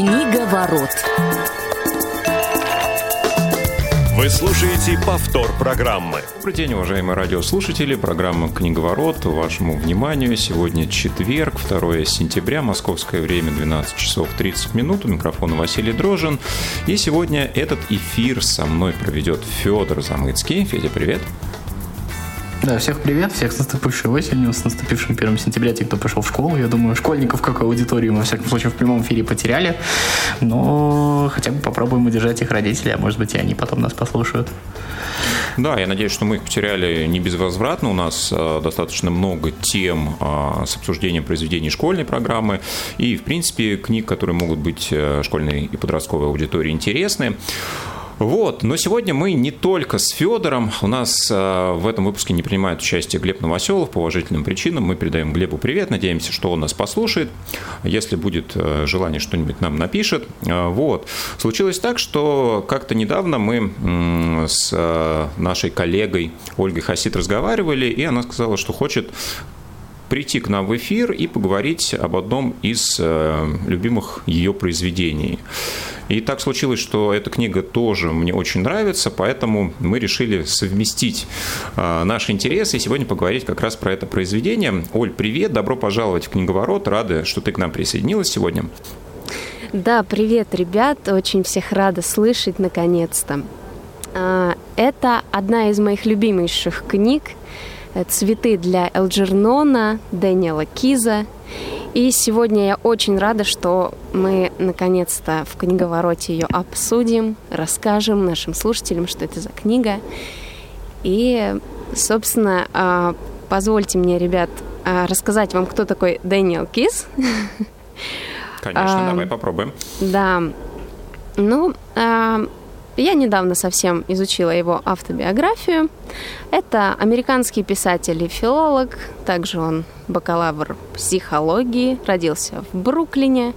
Книговорот. Вы слушаете повтор программы. Добрый день, уважаемые радиослушатели. Программа «Книговорот» вашему вниманию. Сегодня четверг, 2 сентября, московское время, 12 часов 30 минут. У микрофона Василий Дрожжин. И сегодня этот эфир со мной проведет Фёдор Замыцкий. Федя, привет. Да, всех привет, всех с наступившей осенью, с наступившим 1 сентября, те, кто пошел в школу. Я думаю, школьников как аудиторию мы, во всяком случае, в прямом эфире потеряли. Но хотя бы попробуем удержать их родителей, а может быть и они потом нас послушают. Да, я надеюсь, что мы их потеряли не безвозвратно. У нас достаточно много тем с обсуждением произведений школьной программы и, в принципе, книг, которые могут быть школьной и подростковой аудитории интересны. Вот, но сегодня мы не только с Фёдором. У нас в этом выпуске не принимает участие Глеб Новоселов по уважительным причинам. Мы передаем Глебу привет, надеемся, что он нас послушает. Если будет желание, что-нибудь нам напишет. Вот. Случилось так, что как-то недавно мы с нашей коллегой Ольгой Хасид разговаривали, и она сказала, что хочет прийти к нам в эфир и поговорить об одном из любимых ее произведений. И так случилось, что эта книга тоже мне очень нравится, поэтому мы решили совместить наши интересы и сегодня поговорить как раз про это произведение. Оль, привет, добро пожаловать в Книговорот, рада, что ты к нам присоединилась сегодня. Да, привет, ребят, очень всех рада слышать наконец-то. Это одна из моих любимейших книг, «Цветы» для Элджернона, Дэниела Киза. И сегодня я очень рада, что мы наконец-то в Книговороте ее обсудим, расскажем нашим слушателям, что это за книга. И, собственно, позвольте мне, ребят, рассказать вам, кто такой Дэниел Киз. Конечно, давай попробуем. Да. Ну, я недавно совсем изучила его автобиографию. Это американский писатель и филолог. Также он бакалавр психологии. Родился в Бруклине.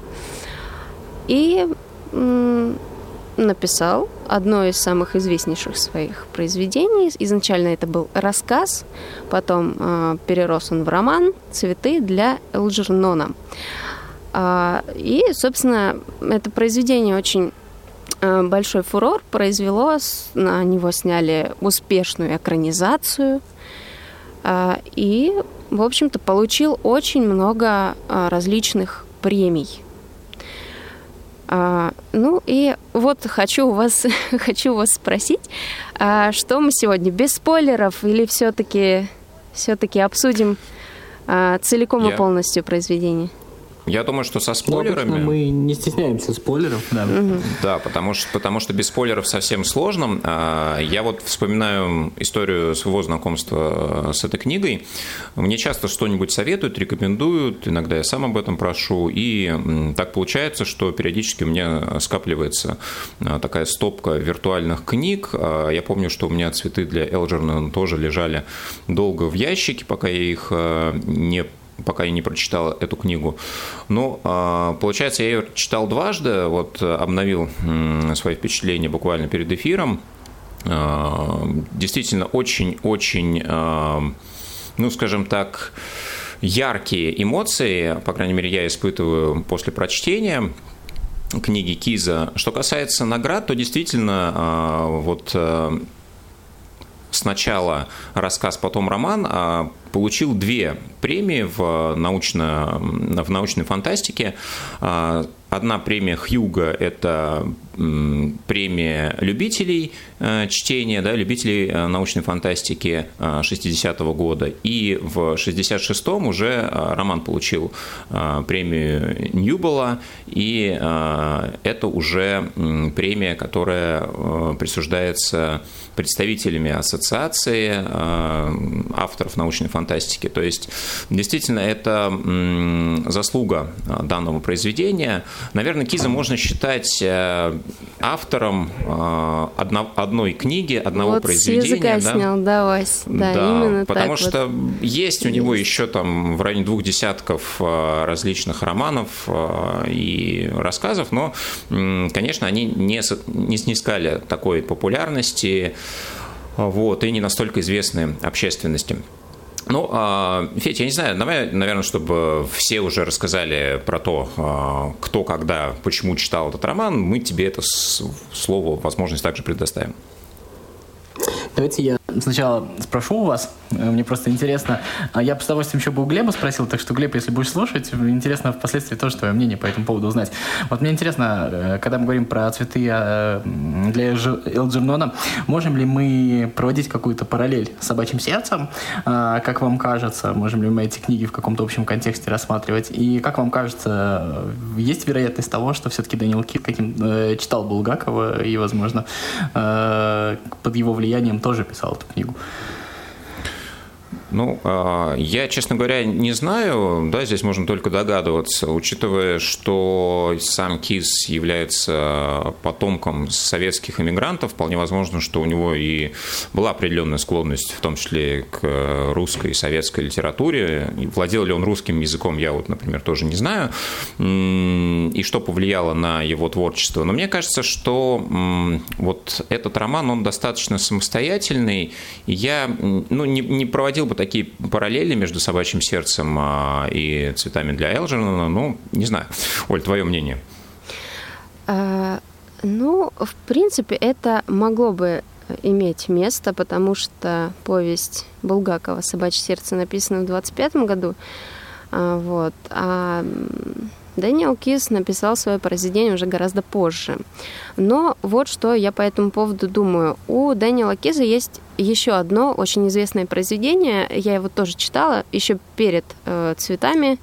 И написал одно из самых известнейших своих произведений. Изначально это был рассказ. Потом перерос он в роман «Цветы для Элджернона». И, собственно, это произведение очень... большой фурор произвело, на него сняли успешную экранизацию и, в общем-то, получил очень много различных премий. Ну и вот хочу вас спросить, что мы сегодня, без спойлеров или все-таки обсудим целиком и полностью произведение? Я думаю, что со спойлерами... Обычно мы не стесняемся спойлеров. Да, да, потому что без спойлеров совсем сложно. Я вот вспоминаю историю своего знакомства с этой книгой. Мне часто что-нибудь советуют, рекомендуют. Иногда я сам об этом прошу. И так получается, что периодически у меня скапливается такая стопка виртуальных книг. Я помню, что у меня «Цветы для Элджернона» тоже лежали долго в ящике, пока я не прочитал эту книгу. Но, получается, я ее читал дважды, вот обновил свои впечатления буквально перед эфиром. Действительно, очень-очень, ну, скажем так, яркие эмоции, по крайней мере, я испытываю после прочтения книги Киза. Что касается наград, то действительно, вот сначала рассказ, потом роман – получил 2 премии в научной фантастике. Одна премия Хьюга – это премия любителей чтения, да, любителей научной фантастики 60-го года. И в 66-м уже роман получил премию Ньюбола, и это уже премия, которая присуждается представителями ассоциации авторов научной фантастики. То есть, действительно, это заслуга данного произведения. Наверное, Киза можно считать автором одной книги, одного произведения. Вот с языка снял, да, Вась. Да, именно потому так. Потому что есть у него еще там в районе 2 десятков различных романов и рассказов, но, конечно, они не снискали такой популярности, вот, и не настолько известны общественности. Ну, Федь, я не знаю, давай, наверное, чтобы все уже рассказали про то, кто, когда, почему читал этот роман, мы тебе это слово, возможность также предоставим. Давайте я сначала спрошу у вас, мне просто интересно, я с удовольствием еще бы у Глеба спросил, так что, Глеб, если будешь слушать, интересно впоследствии тоже твое мнение по этому поводу узнать. Вот мне интересно, когда мы говорим про цветы для Элджернона, можем ли мы проводить какую-то параллель с «Собачьим сердцем», как вам кажется, можем ли мы эти книги в каком-то общем контексте рассматривать, и как вам кажется, есть вероятность того, что все-таки Дэниел Киз читал Булгакова и, возможно, под его влиянием тоже писал эту книгу? Ну, я, честно говоря, не знаю, да, здесь можно только догадываться, учитывая, что сам Киз является потомком советских эмигрантов, вполне возможно, что у него и была определенная склонность, в том числе к русской и советской литературе. Владел ли он русским языком, я вот, например, тоже не знаю, и что повлияло на его творчество. Но мне кажется, что вот этот роман, он достаточно самостоятельный, и я, не проводил бы такие параллели между «Собачьим сердцем» и «Цветами для Элджернона», ну, не знаю. Оль, твое мнение? Ну, в принципе, это могло бы иметь место, потому что повесть Булгакова «Собачье сердце» написана в 25-м году, вот, а Дэниел Киз написал свое произведение уже гораздо позже. Но вот что я по этому поводу думаю. У Дэниела Киза есть еще одно очень известное произведение. Я его тоже читала еще перед «Цветами».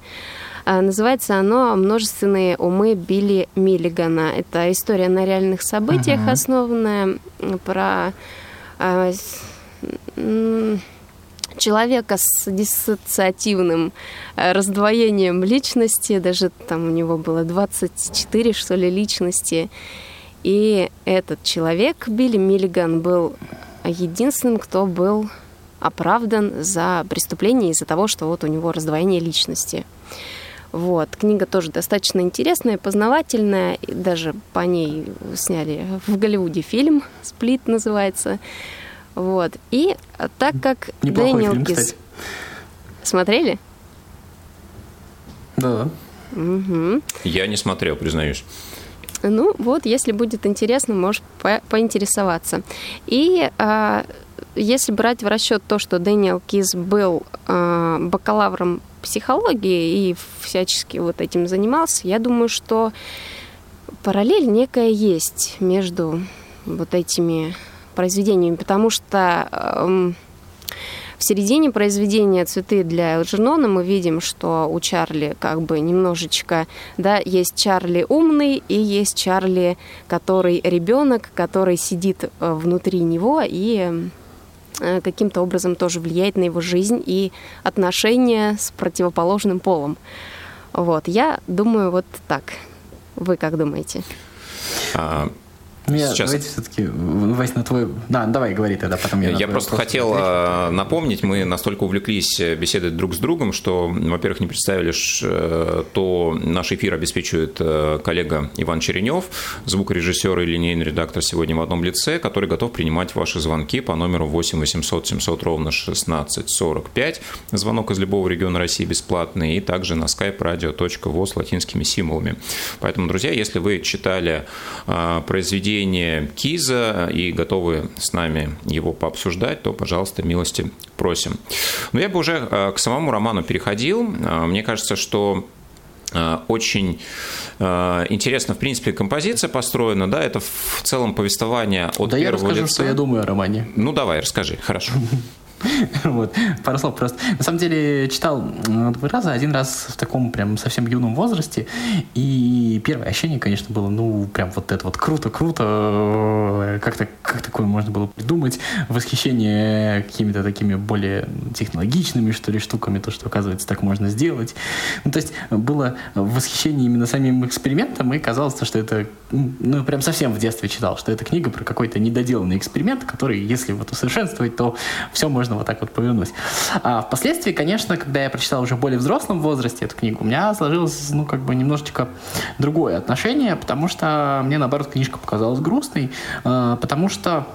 Называется оно «Множественные умы Билли Миллигана». Это история на реальных событиях, основанная про человека с диссоциативным раздвоением личности, даже там у него было 24, что ли, личности, и этот человек, Билли Миллиган, был единственным, кто был оправдан за преступление из-за того, что вот у него раздвоение личности. Вот. Книга тоже достаточно интересная, познавательная, и даже по ней сняли в Голливуде фильм, «Сплит» называется. Вот. И так как Дэниел Киз... Смотрели? Да. Угу. Я не смотрел, признаюсь. Ну вот, если будет интересно, можешь поинтересоваться. И если брать в расчет то, что Дэниел Киз был бакалавром психологии и всячески вот этим занимался, я думаю, что параллель некая есть между вот этими произведениями, потому что в середине произведения «Цветы для Элджернона» мы видим, что у Чарли как бы немножечко, да, есть Чарли умный и есть Чарли, который ребенок, который сидит внутри него и каким-то образом тоже влияет на его жизнь и отношения с противоположным полом. Вот, я думаю, вот так. Вы как думаете? Сейчас. Давайте все-таки, Вась, на твой... Да, давай, говори тогда, потом я просто хотел напомнить, мы настолько увлеклись беседой друг с другом, что, во-первых, не представили, что наш эфир обеспечивает коллега Иван Черенев, звукорежиссер и линейный редактор «Сегодня в одном лице», который готов принимать ваши звонки по номеру 8 800 700 ровно 1645. Звонок из любого региона России бесплатный, и также на skype-radio.vo с латинскими символами. Поэтому, друзья, если вы читали произведение Киза и готовы с нами его пообсуждать, то, пожалуйста, милости просим. Но я бы уже к самому роману переходил. Мне кажется, что очень интересно, в принципе, композиция построена, да, это в целом повествование от первого лица. Да я расскажу, что я думаю о романе. Ну, давай, расскажи, хорошо. Вот, пару слов просто. На самом деле, читал два раза. Один раз в таком прям совсем юном возрасте. И первое ощущение, конечно, было, ну, прям вот это вот круто. Как такое можно было придумать? Восхищение какими-то такими более технологичными, что ли, штуками. То, что, оказывается, так можно сделать. Ну, то есть, было восхищение именно самим экспериментом. И казалось, что это... Ну, прям совсем в детстве читал, что это книга про какой-то недоделанный эксперимент, который, если вот усовершенствовать, то все можно вот так вот повернуть. А впоследствии, конечно, когда я прочитал уже в более взрослом возрасте эту книгу, у меня сложилось, ну, как бы немножечко другое отношение, потому что мне, наоборот, книжка показалась грустной, потому что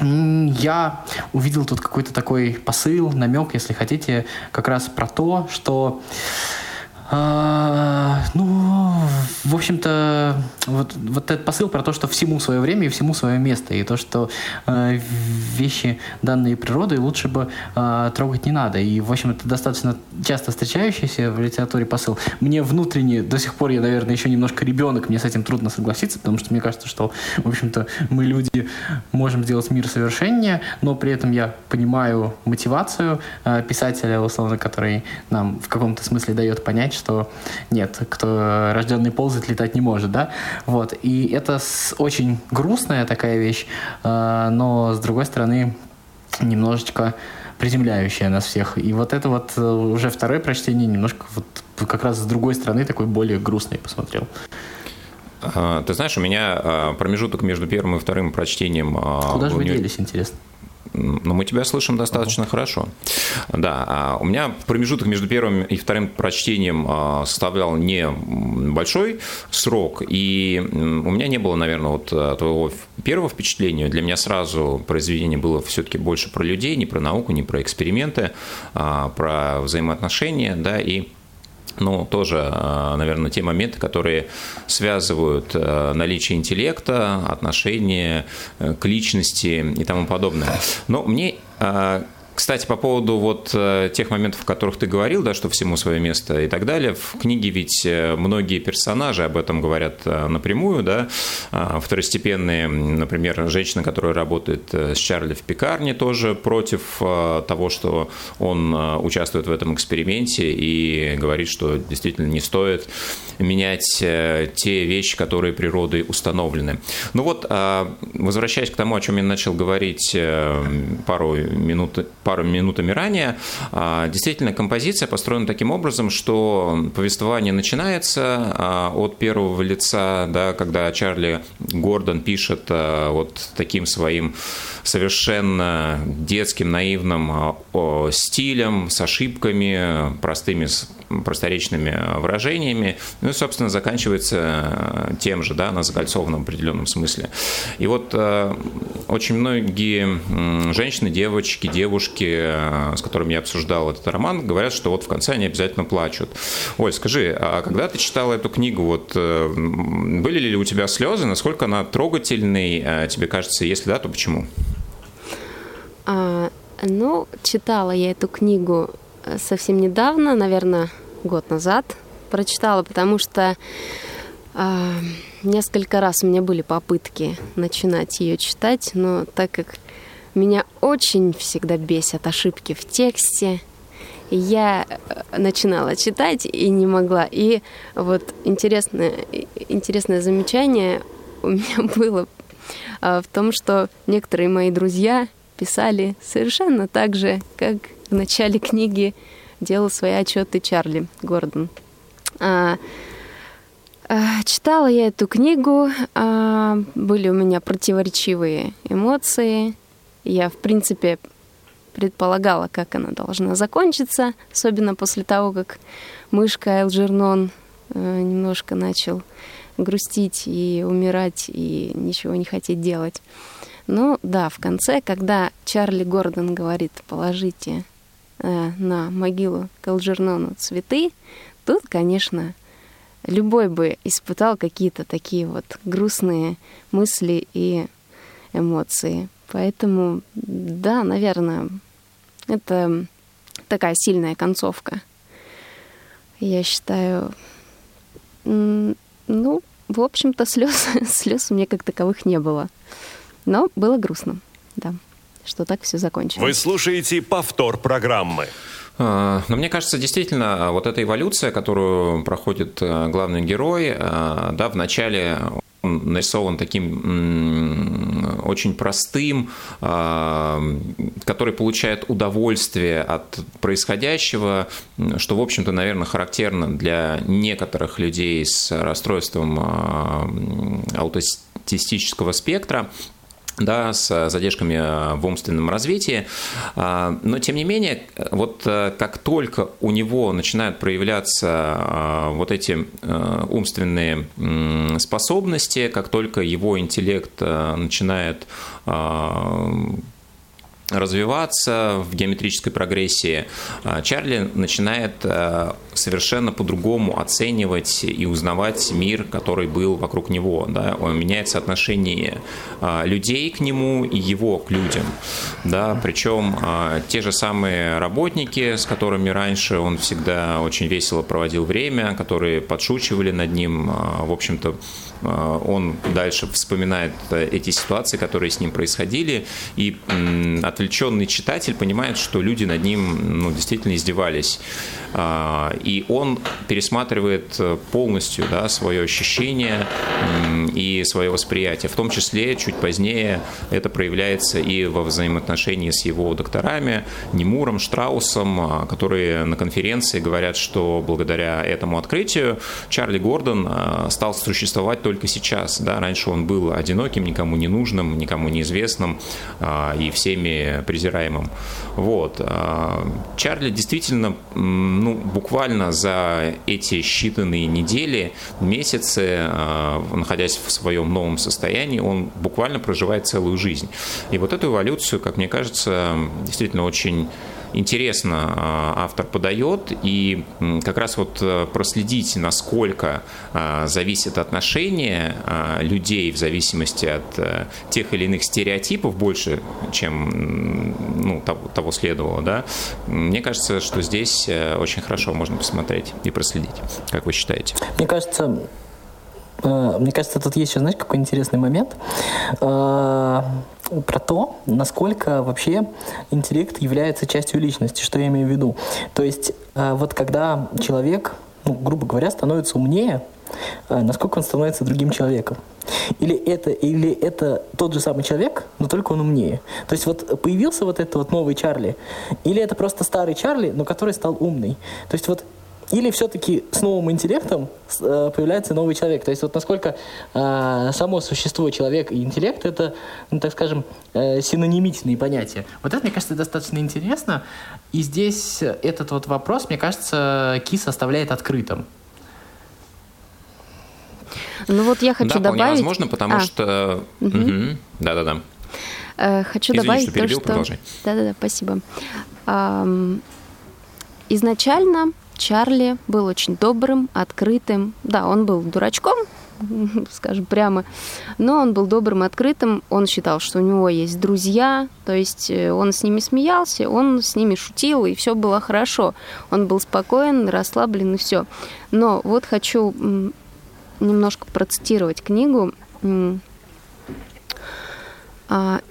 я увидел тут какой-то такой посыл, намек, если хотите, как раз про то, что... в общем-то, вот этот посыл про то, что всему свое время и всему свое место, и то, что вещи, данные природой, лучше бы трогать не надо. И, в общем, это достаточно часто встречающийся в литературе посыл. Мне внутренне, до сих пор я, наверное, еще немножко ребенок, мне с этим трудно согласиться, потому что мне кажется, что, в общем-то, мы, люди, можем сделать мир совершеннее, но при этом я понимаю мотивацию писателя, условно, который нам в каком-то смысле дает понять, что нет, кто рожденный ползать, летать не может, да? Вот. И это очень грустная такая вещь, но, с другой стороны, немножечко приземляющая нас всех. И вот это вот уже второе прочтение немножко вот как раз с другой стороны такой более грустный посмотрел. Ты знаешь, у меня промежуток между первым и вторым прочтением... Куда же вы делись, интересно? Но мы тебя слышим достаточно хорошо. Да, у меня промежуток между первым и вторым прочтением составлял небольшой срок, и у меня не было, наверное, вот твоего первого впечатления. Для меня сразу произведение было все-таки больше про людей, не про науку, не про эксперименты, а про взаимоотношения, да, и... Ну, тоже, наверное, те моменты, которые связывают наличие интеллекта, отношение к личности и тому подобное. Но мне... Кстати, по поводу вот тех моментов, о которых ты говорил, да, что всему свое место и так далее, в книге ведь многие персонажи об этом говорят напрямую, да, второстепенные, например, женщина, которая работает с Чарли в пекарне, тоже против того, что он участвует в этом эксперименте и говорит, что действительно не стоит менять те вещи, которые природой установлены. Ну вот, возвращаясь к тому, о чем я начал говорить пару минутами ранее, действительно композиция построена таким образом, что повествование начинается от первого лица, да, когда Чарли Гордон пишет вот таким своим совершенно детским, наивным стилем, с ошибками, просторечными выражениями, ну и, собственно, заканчивается тем же, да, она закольцована в определенном смысле. И вот очень многие женщины, девушки, с которыми я обсуждал этот роман, говорят, что вот в конце они обязательно плачут. Оль, скажи, а когда ты читала эту книгу, вот были ли у тебя слезы, насколько она трогательной, тебе кажется, если да, то почему? Читала я эту книгу совсем недавно, наверное, год назад прочитала, потому что несколько раз у меня были попытки начинать ее читать, но так как меня очень всегда бесят ошибки в тексте, я начинала читать и не могла. И вот интересное замечание у меня было в том, что некоторые мои друзья писали совершенно так же, как в начале книги делал свои отчеты Чарли Гордон. Читала я эту книгу, были у меня противоречивые эмоции. Я, в принципе, предполагала, как она должна закончиться, особенно после того, как мышка Элджернон немножко начал грустить и умирать, и ничего не хотеть делать. Ну да, в конце, когда Чарли Гордон говорит «положите на могилу к Элджернону цветы», тут, конечно, любой бы испытал какие-то такие вот грустные мысли и эмоции. Поэтому, да, наверное, это такая сильная концовка. Я считаю, в общем-то, слез у меня как таковых не было. Но было грустно, да, что так все закончилось. Вы слушаете повтор программы. Но мне кажется, действительно, вот эта эволюция, которую проходит главный герой, да, в начале... Он нарисован таким очень простым, который получает удовольствие от происходящего, что, в общем-то, наверное, характерно для некоторых людей с расстройством аутистического спектра. да, с задержками в умственном развитии, но тем не менее, вот как только у него начинают проявляться вот эти умственные способности, как только его интеллект начинает развиваться в геометрической прогрессии, Чарли начинает совершенно по-другому оценивать и узнавать мир, который был вокруг него. Да? Меняется отношение людей к нему и его к людям. Да? Причем те же самые работники, с которыми раньше он всегда очень весело проводил время, которые подшучивали над ним, в общем-то, он дальше вспоминает эти ситуации, которые с ним происходили, и отвлеченный читатель понимает, что люди над ним, ну, действительно издевались. И он пересматривает полностью, да, свое ощущение и свое восприятие. В том числе, чуть позднее, это проявляется и во взаимоотношении с его докторами Немуром, Штраусом, которые на конференции говорят, что благодаря этому открытию Чарли Гордон стал существовать только сейчас. Да? Раньше он был одиноким, никому не нужным, никому неизвестным и всеми презираемым. Вот. Чарли действительно, ну, буквально за эти считанные недели, месяцы, находясь в своем новом состоянии, он буквально проживает целую жизнь. И вот эту эволюцию, как мне кажется, действительно очень интересно автор подает, и как раз вот проследить, насколько зависит отношение людей в зависимости от тех или иных стереотипов больше, чем, ну, того следовало, да, мне кажется, что здесь очень хорошо можно посмотреть и проследить. Как вы считаете? Мне кажется, тут есть еще, знаешь, какой интересный момент про то, насколько вообще интеллект является частью личности, что я имею в виду. То есть вот когда человек, ну, грубо говоря, становится умнее, насколько он становится другим человеком. Или это тот же самый человек, но только он умнее. То есть вот появился вот этот вот новый Чарли, или это просто старый Чарли, но который стал умный. То есть вот или все-таки с новым интеллектом появляется новый человек. То есть вот насколько само существо человека и интеллект — это, ну, так скажем, синонимичные понятия. Вот это, мне кажется, достаточно интересно. И здесь этот вот вопрос, мне кажется, Киз оставляет открытым. Ну вот я хочу добавить... Да, вполне возможно, потому что... Да-да-да. Хочу добавить что перебил, продолжай. Да-да-да, спасибо. Изначально Чарли был очень добрым, открытым. Да, он был дурачком, скажем прямо, но он был добрым, открытым. Он считал, что у него есть друзья, то есть он с ними смеялся, он с ними шутил, и все было хорошо. Он был спокоен, расслаблен, и все. Но вот хочу немножко процитировать книгу.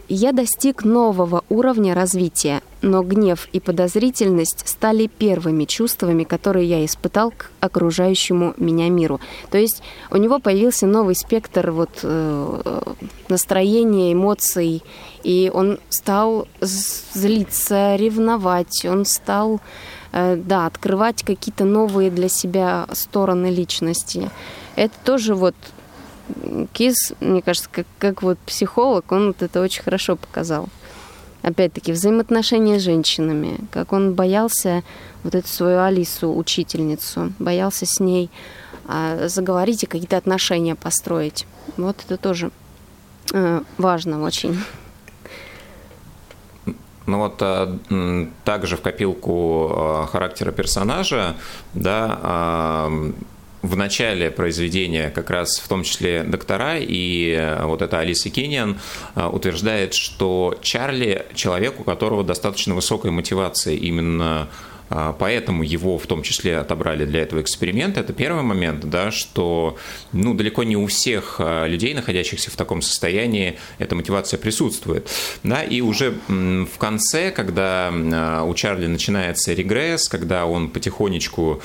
«Я достиг нового уровня развития, но гнев и подозрительность стали первыми чувствами, которые я испытал к окружающему меня миру». То есть у него появился новый спектр вот настроения, эмоций, и он стал злиться, ревновать, он стал открывать какие-то новые для себя стороны личности. Это тоже вот Киз, мне кажется, как вот психолог, он вот это очень хорошо показал. Опять-таки, взаимоотношения с женщинами, как он боялся вот эту свою Алису, учительницу, боялся с ней заговорить и какие-то отношения построить. Вот это тоже важно очень. Ну вот также в копилку характера персонажа, да, в начале произведения как раз в том числе доктора и вот эта Алиса Киньян утверждает, что Чарли – человек, у которого достаточно высокая мотивация, именно поэтому его в том числе отобрали для этого эксперимента. Это первый момент, да, что, ну, далеко не у всех людей, находящихся в таком состоянии, эта мотивация присутствует. Да, и уже в конце, когда у Чарли начинается регресс, когда он потихонечку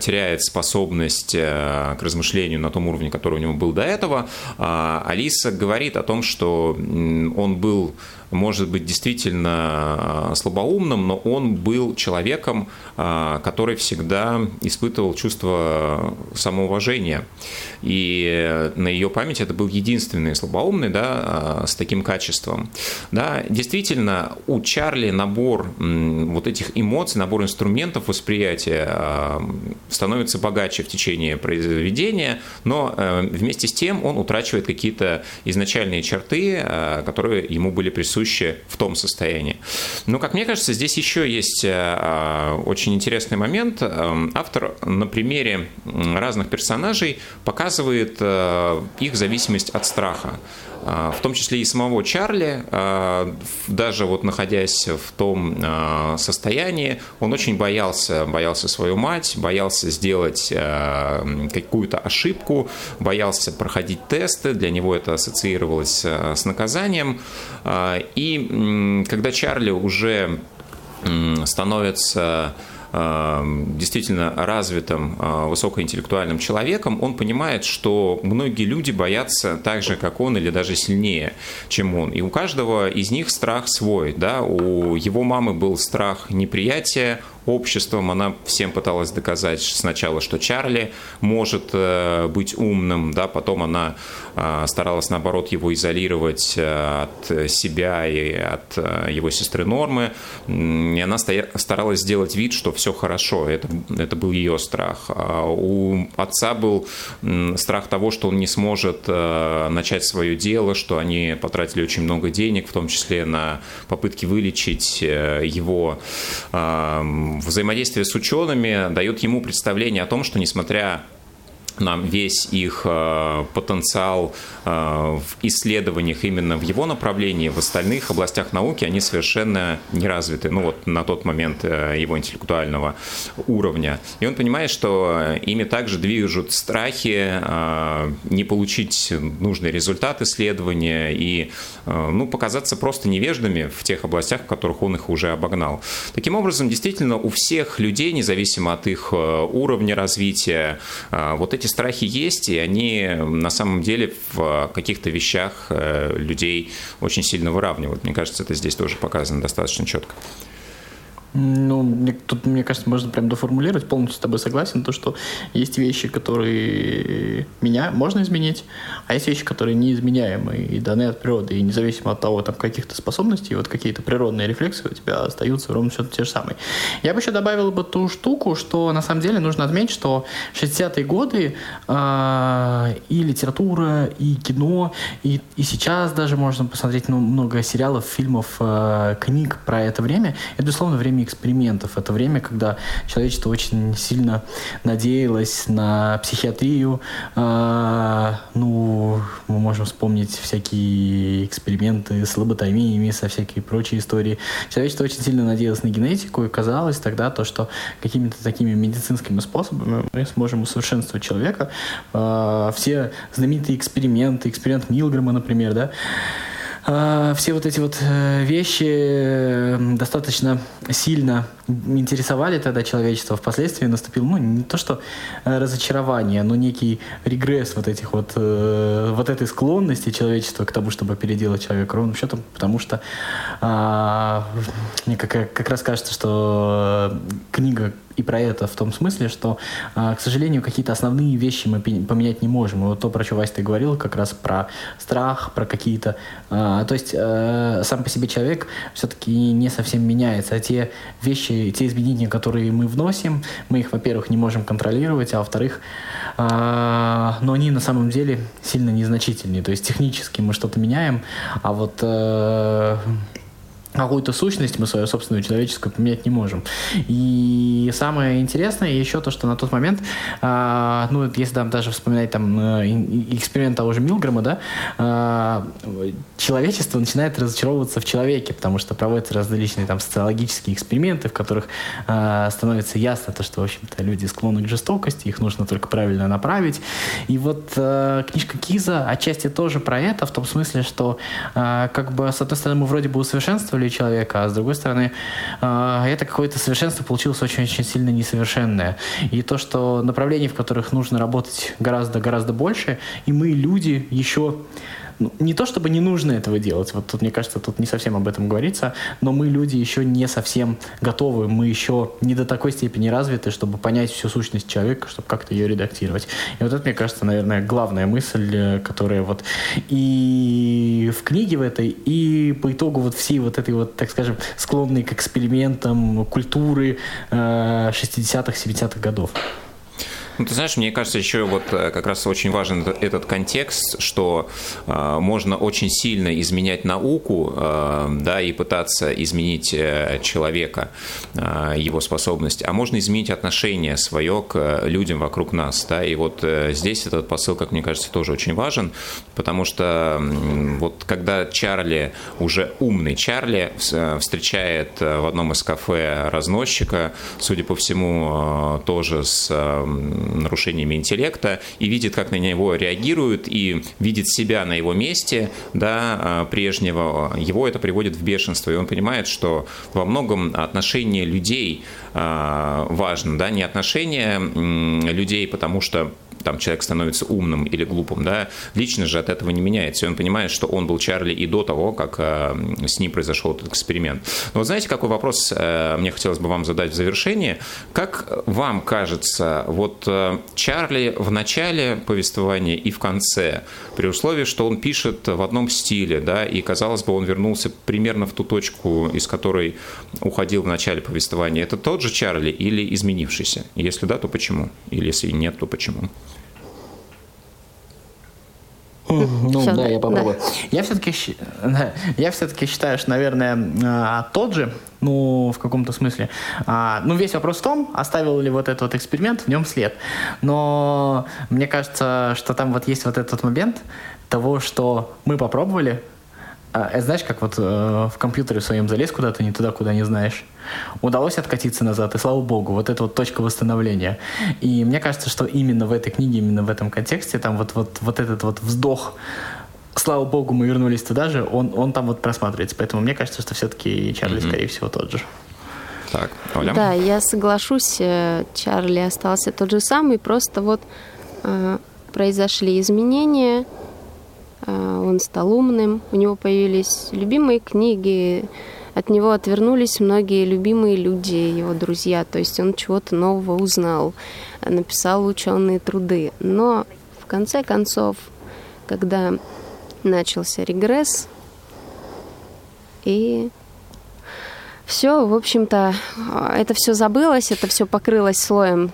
теряет способность к размышлению на том уровне, который у него был до этого, Алиса говорит о том, что он был может быть действительно слабоумным, но он был человеком, который всегда испытывал чувство самоуважения. И на ее памяти это был единственный слабоумный, да, с таким качеством. Да, действительно, у Чарли набор вот этих эмоций, набор инструментов восприятия становится богаче в течение произведения, но вместе с тем он утрачивает какие-то изначальные черты, которые ему были присущи в том состоянии. Но, как мне кажется, здесь еще есть очень интересный момент. Автор на примере разных персонажей показывает их зависимость от страха. В том числе и самого Чарли, даже вот находясь в том состоянии, он очень боялся свою мать, боялся сделать какую-то ошибку, боялся проходить тесты, для него это ассоциировалось с наказанием. И когда Чарли уже становится действительно развитым высокоинтеллектуальным человеком, он понимает, что многие люди боятся так же, как он, или даже сильнее, чем он. И у каждого из них страх свой. Да? У его мамы был страх неприятия обществом. Она всем пыталась доказать сначала, что Чарли может быть умным, да, потом она старалась, наоборот, его изолировать от себя и от его сестры Нормы. И она старалась сделать вид, что все хорошо. Это был ее страх. А у отца был страх того, что он не сможет начать свое дело, что они потратили очень много денег, в том числе на попытки вылечить его. Взаимодействие с учеными дает ему представление о том, что, несмотря на весь их потенциал в исследованиях именно в его направлении, в остальных областях науки они совершенно не развиты, ну вот на тот момент его интеллектуального уровня. И он понимает, что ими также движут страхи не получить нужный результат исследования и показаться просто невеждами в тех областях, в которых он их уже обогнал. Таким образом, действительно, у всех людей, независимо от их уровня развития, вот эти страхи есть, и они на самом деле в каких-то вещах людей очень сильно выравнивают. Мне кажется, это здесь тоже показано достаточно четко. Тут, мне кажется, можно прям доформулировать. Полностью с тобой согласен, то, что есть вещи, которые меня можно изменить, а есть вещи, которые неизменяемы и даны от природы. И независимо от того, там, каких-то способностей, вот какие-то природные рефлексы у тебя остаются ровно все те же самые. Я бы еще добавил бы ту штуку, что на самом деле нужно отметить, что 60-е годы и литература, и кино, и сейчас даже можно посмотреть много сериалов, фильмов, книг про это время. Это, безусловно, время экспериментов. Это время, когда человечество очень сильно надеялось на психиатрию. Мы можем вспомнить всякие эксперименты с лоботомиями, со всякие прочие истории. Человечество очень сильно надеялось на генетику, и казалось тогда, то, что какими-то такими медицинскими способами мы сможем усовершенствовать человека. Все знаменитые эксперименты, эксперимент Милгрэма, например, да, все вот эти вот вещи достаточно сильно интересовали тогда человечество. Впоследствии наступил, не то что разочарование, но некий регресс этой склонности человечества к тому, чтобы переделать человека ровным счетом, потому что мне как раз кажется, что книга и про это в том смысле, что, к сожалению, какие-то основные вещи мы поменять не можем. И вот то, про что, Вась, ты говорил, как раз про страх, про какие-то... То есть сам по себе человек все-таки не совсем меняется. А те вещи, те изменения, которые мы вносим, мы их, во-первых, не можем контролировать, а во-вторых, но они на самом деле сильно незначительные. То есть технически мы что-то меняем, а вот... какую-то сущность мы свою собственную человеческую поменять не можем. И самое интересное еще то, что на тот момент, если там даже вспоминать эксперимент того же Милгрэма, да, человечество начинает разочаровываться в человеке, потому что проводятся различные социологические эксперименты, в которых становится ясно то, что, в общем-то, люди склонны к жестокости, их нужно только правильно направить. И вот книжка Киза отчасти тоже про это, в том смысле, что с одной стороны мы вроде бы усовершенствовали человека, а с другой стороны, это какое-то совершенство получилось очень-очень сильно несовершенное. И то, что направлений, в которых нужно работать гораздо-гораздо больше, и мы, люди, еще ну, не то чтобы не нужно этого делать, вот тут, мне кажется, тут не совсем об этом говорится, но мы, люди, еще не совсем готовы, мы еще не до такой степени развиты, чтобы понять всю сущность человека, чтобы как-то ее редактировать. И вот это, мне кажется, наверное, главная мысль, которая вот и в книге в этой, и по итогу вот всей вот этой вот, так скажем, склонной к экспериментам культуры 60-х, 70-х годов. Ну, ты знаешь, мне кажется, еще вот как раз очень важен этот контекст, что можно очень сильно изменять науку, да, и пытаться изменить человека, его способность, а можно изменить отношение свое к людям вокруг нас, да, и вот здесь этот посыл, как мне кажется, тоже очень важен, потому что вот когда Чарли, уже умный Чарли, встречает в одном из кафе разносчика, судя по всему, тоже с нарушениями интеллекта, и видит, как на него реагируют, и видит себя на его месте, да, прежнего, его это приводит в бешенство, и он понимает, что во многом отношение людей важно, да, не отношение людей, потому что там человек становится умным или глупым, да, лично же от этого не меняется. И он понимает, что он был Чарли и до того, как с ним произошел этот эксперимент. Но вот знаете, какой вопрос мне хотелось бы вам задать в завершении? Как вам кажется, вот Чарли в начале повествования и в конце, при условии, что он пишет в одном стиле, да, и, казалось бы, он вернулся примерно в ту точку, из которой уходил в начале повествования, это тот же Чарли или изменившийся? Если да, то почему? Или если нет, то почему? Ну все, да, я попробую. Да. Я все-таки считаю, что, наверное, тот же, ну, в каком-то смысле. Ну, весь вопрос в том, оставил ли вот этот вот эксперимент в нем след. Но мне кажется, что там вот есть вот этот момент того, что мы попробовали. Знаешь, как вот в компьютере в своем залез куда-то не туда, куда не знаешь. Удалось откатиться назад, и слава богу, вот это вот точка восстановления. И мне кажется, что именно в этой книге, именно в этом контексте, там вот этот вот вздох, слава богу, мы вернулись туда же, он там вот просматривается. Поэтому мне кажется, что все-таки Чарли, скорее всего, тот же. Так, Оля? Да, я соглашусь, Чарли остался тот же самый, просто вот произошли изменения. Он стал умным, у него появились любимые книги, от него отвернулись многие любимые люди, его друзья, то есть он чего-то нового узнал, написал ученые труды. Но в конце концов, когда начался регресс, и все, в общем-то, это все забылось, это все покрылось слоем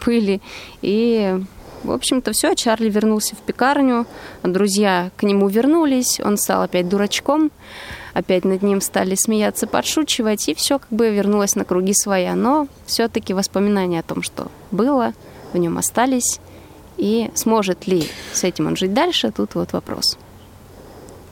пыли, и... В общем-то, все, Чарли вернулся в пекарню, друзья к нему вернулись, он стал опять дурачком, опять над ним стали смеяться, подшучивать, и все как бы вернулось на круги своя. Но все-таки воспоминания о том, что было, в нем остались, и сможет ли с этим он жить дальше, тут вот вопрос.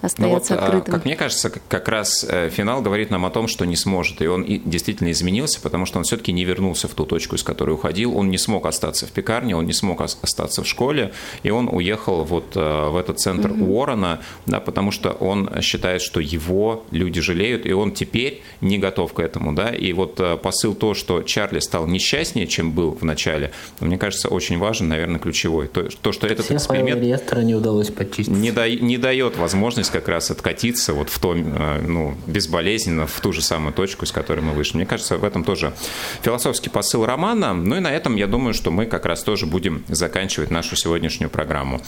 Остается открытым. Как мне кажется, как раз финал говорит нам о том, что не сможет. И он действительно изменился, потому что он все-таки не вернулся в ту точку, из которой уходил. Он не смог остаться в пекарне, он не смог остаться в школе. И он уехал вот в этот центр Уоррена, да, потому что он считает, что его люди жалеют, и он теперь не готов к этому. Да? И вот посыл то, что Чарли стал несчастнее, чем был в начале, мне кажется, очень важен, наверное, ключевой. То что этот эксперимент не удалось подчистить, не дает возможности как раз откатиться вот в том, ну, безболезненно в ту же самую точку, с которой мы вышли. Мне кажется, в этом тоже философский посыл романа. Ну и на этом, я думаю, что мы как раз тоже будем заканчивать нашу сегодняшнюю программу.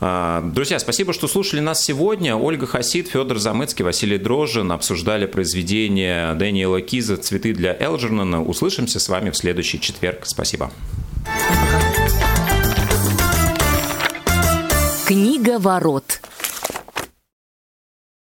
Друзья, спасибо, что слушали нас сегодня. Ольга Хасид, Фёдор Замыцкий, Василий Дрожжин обсуждали произведение Дэниела Киза «Цветы для Элджернона». Услышимся с вами в следующий четверг. Спасибо. Книговорот.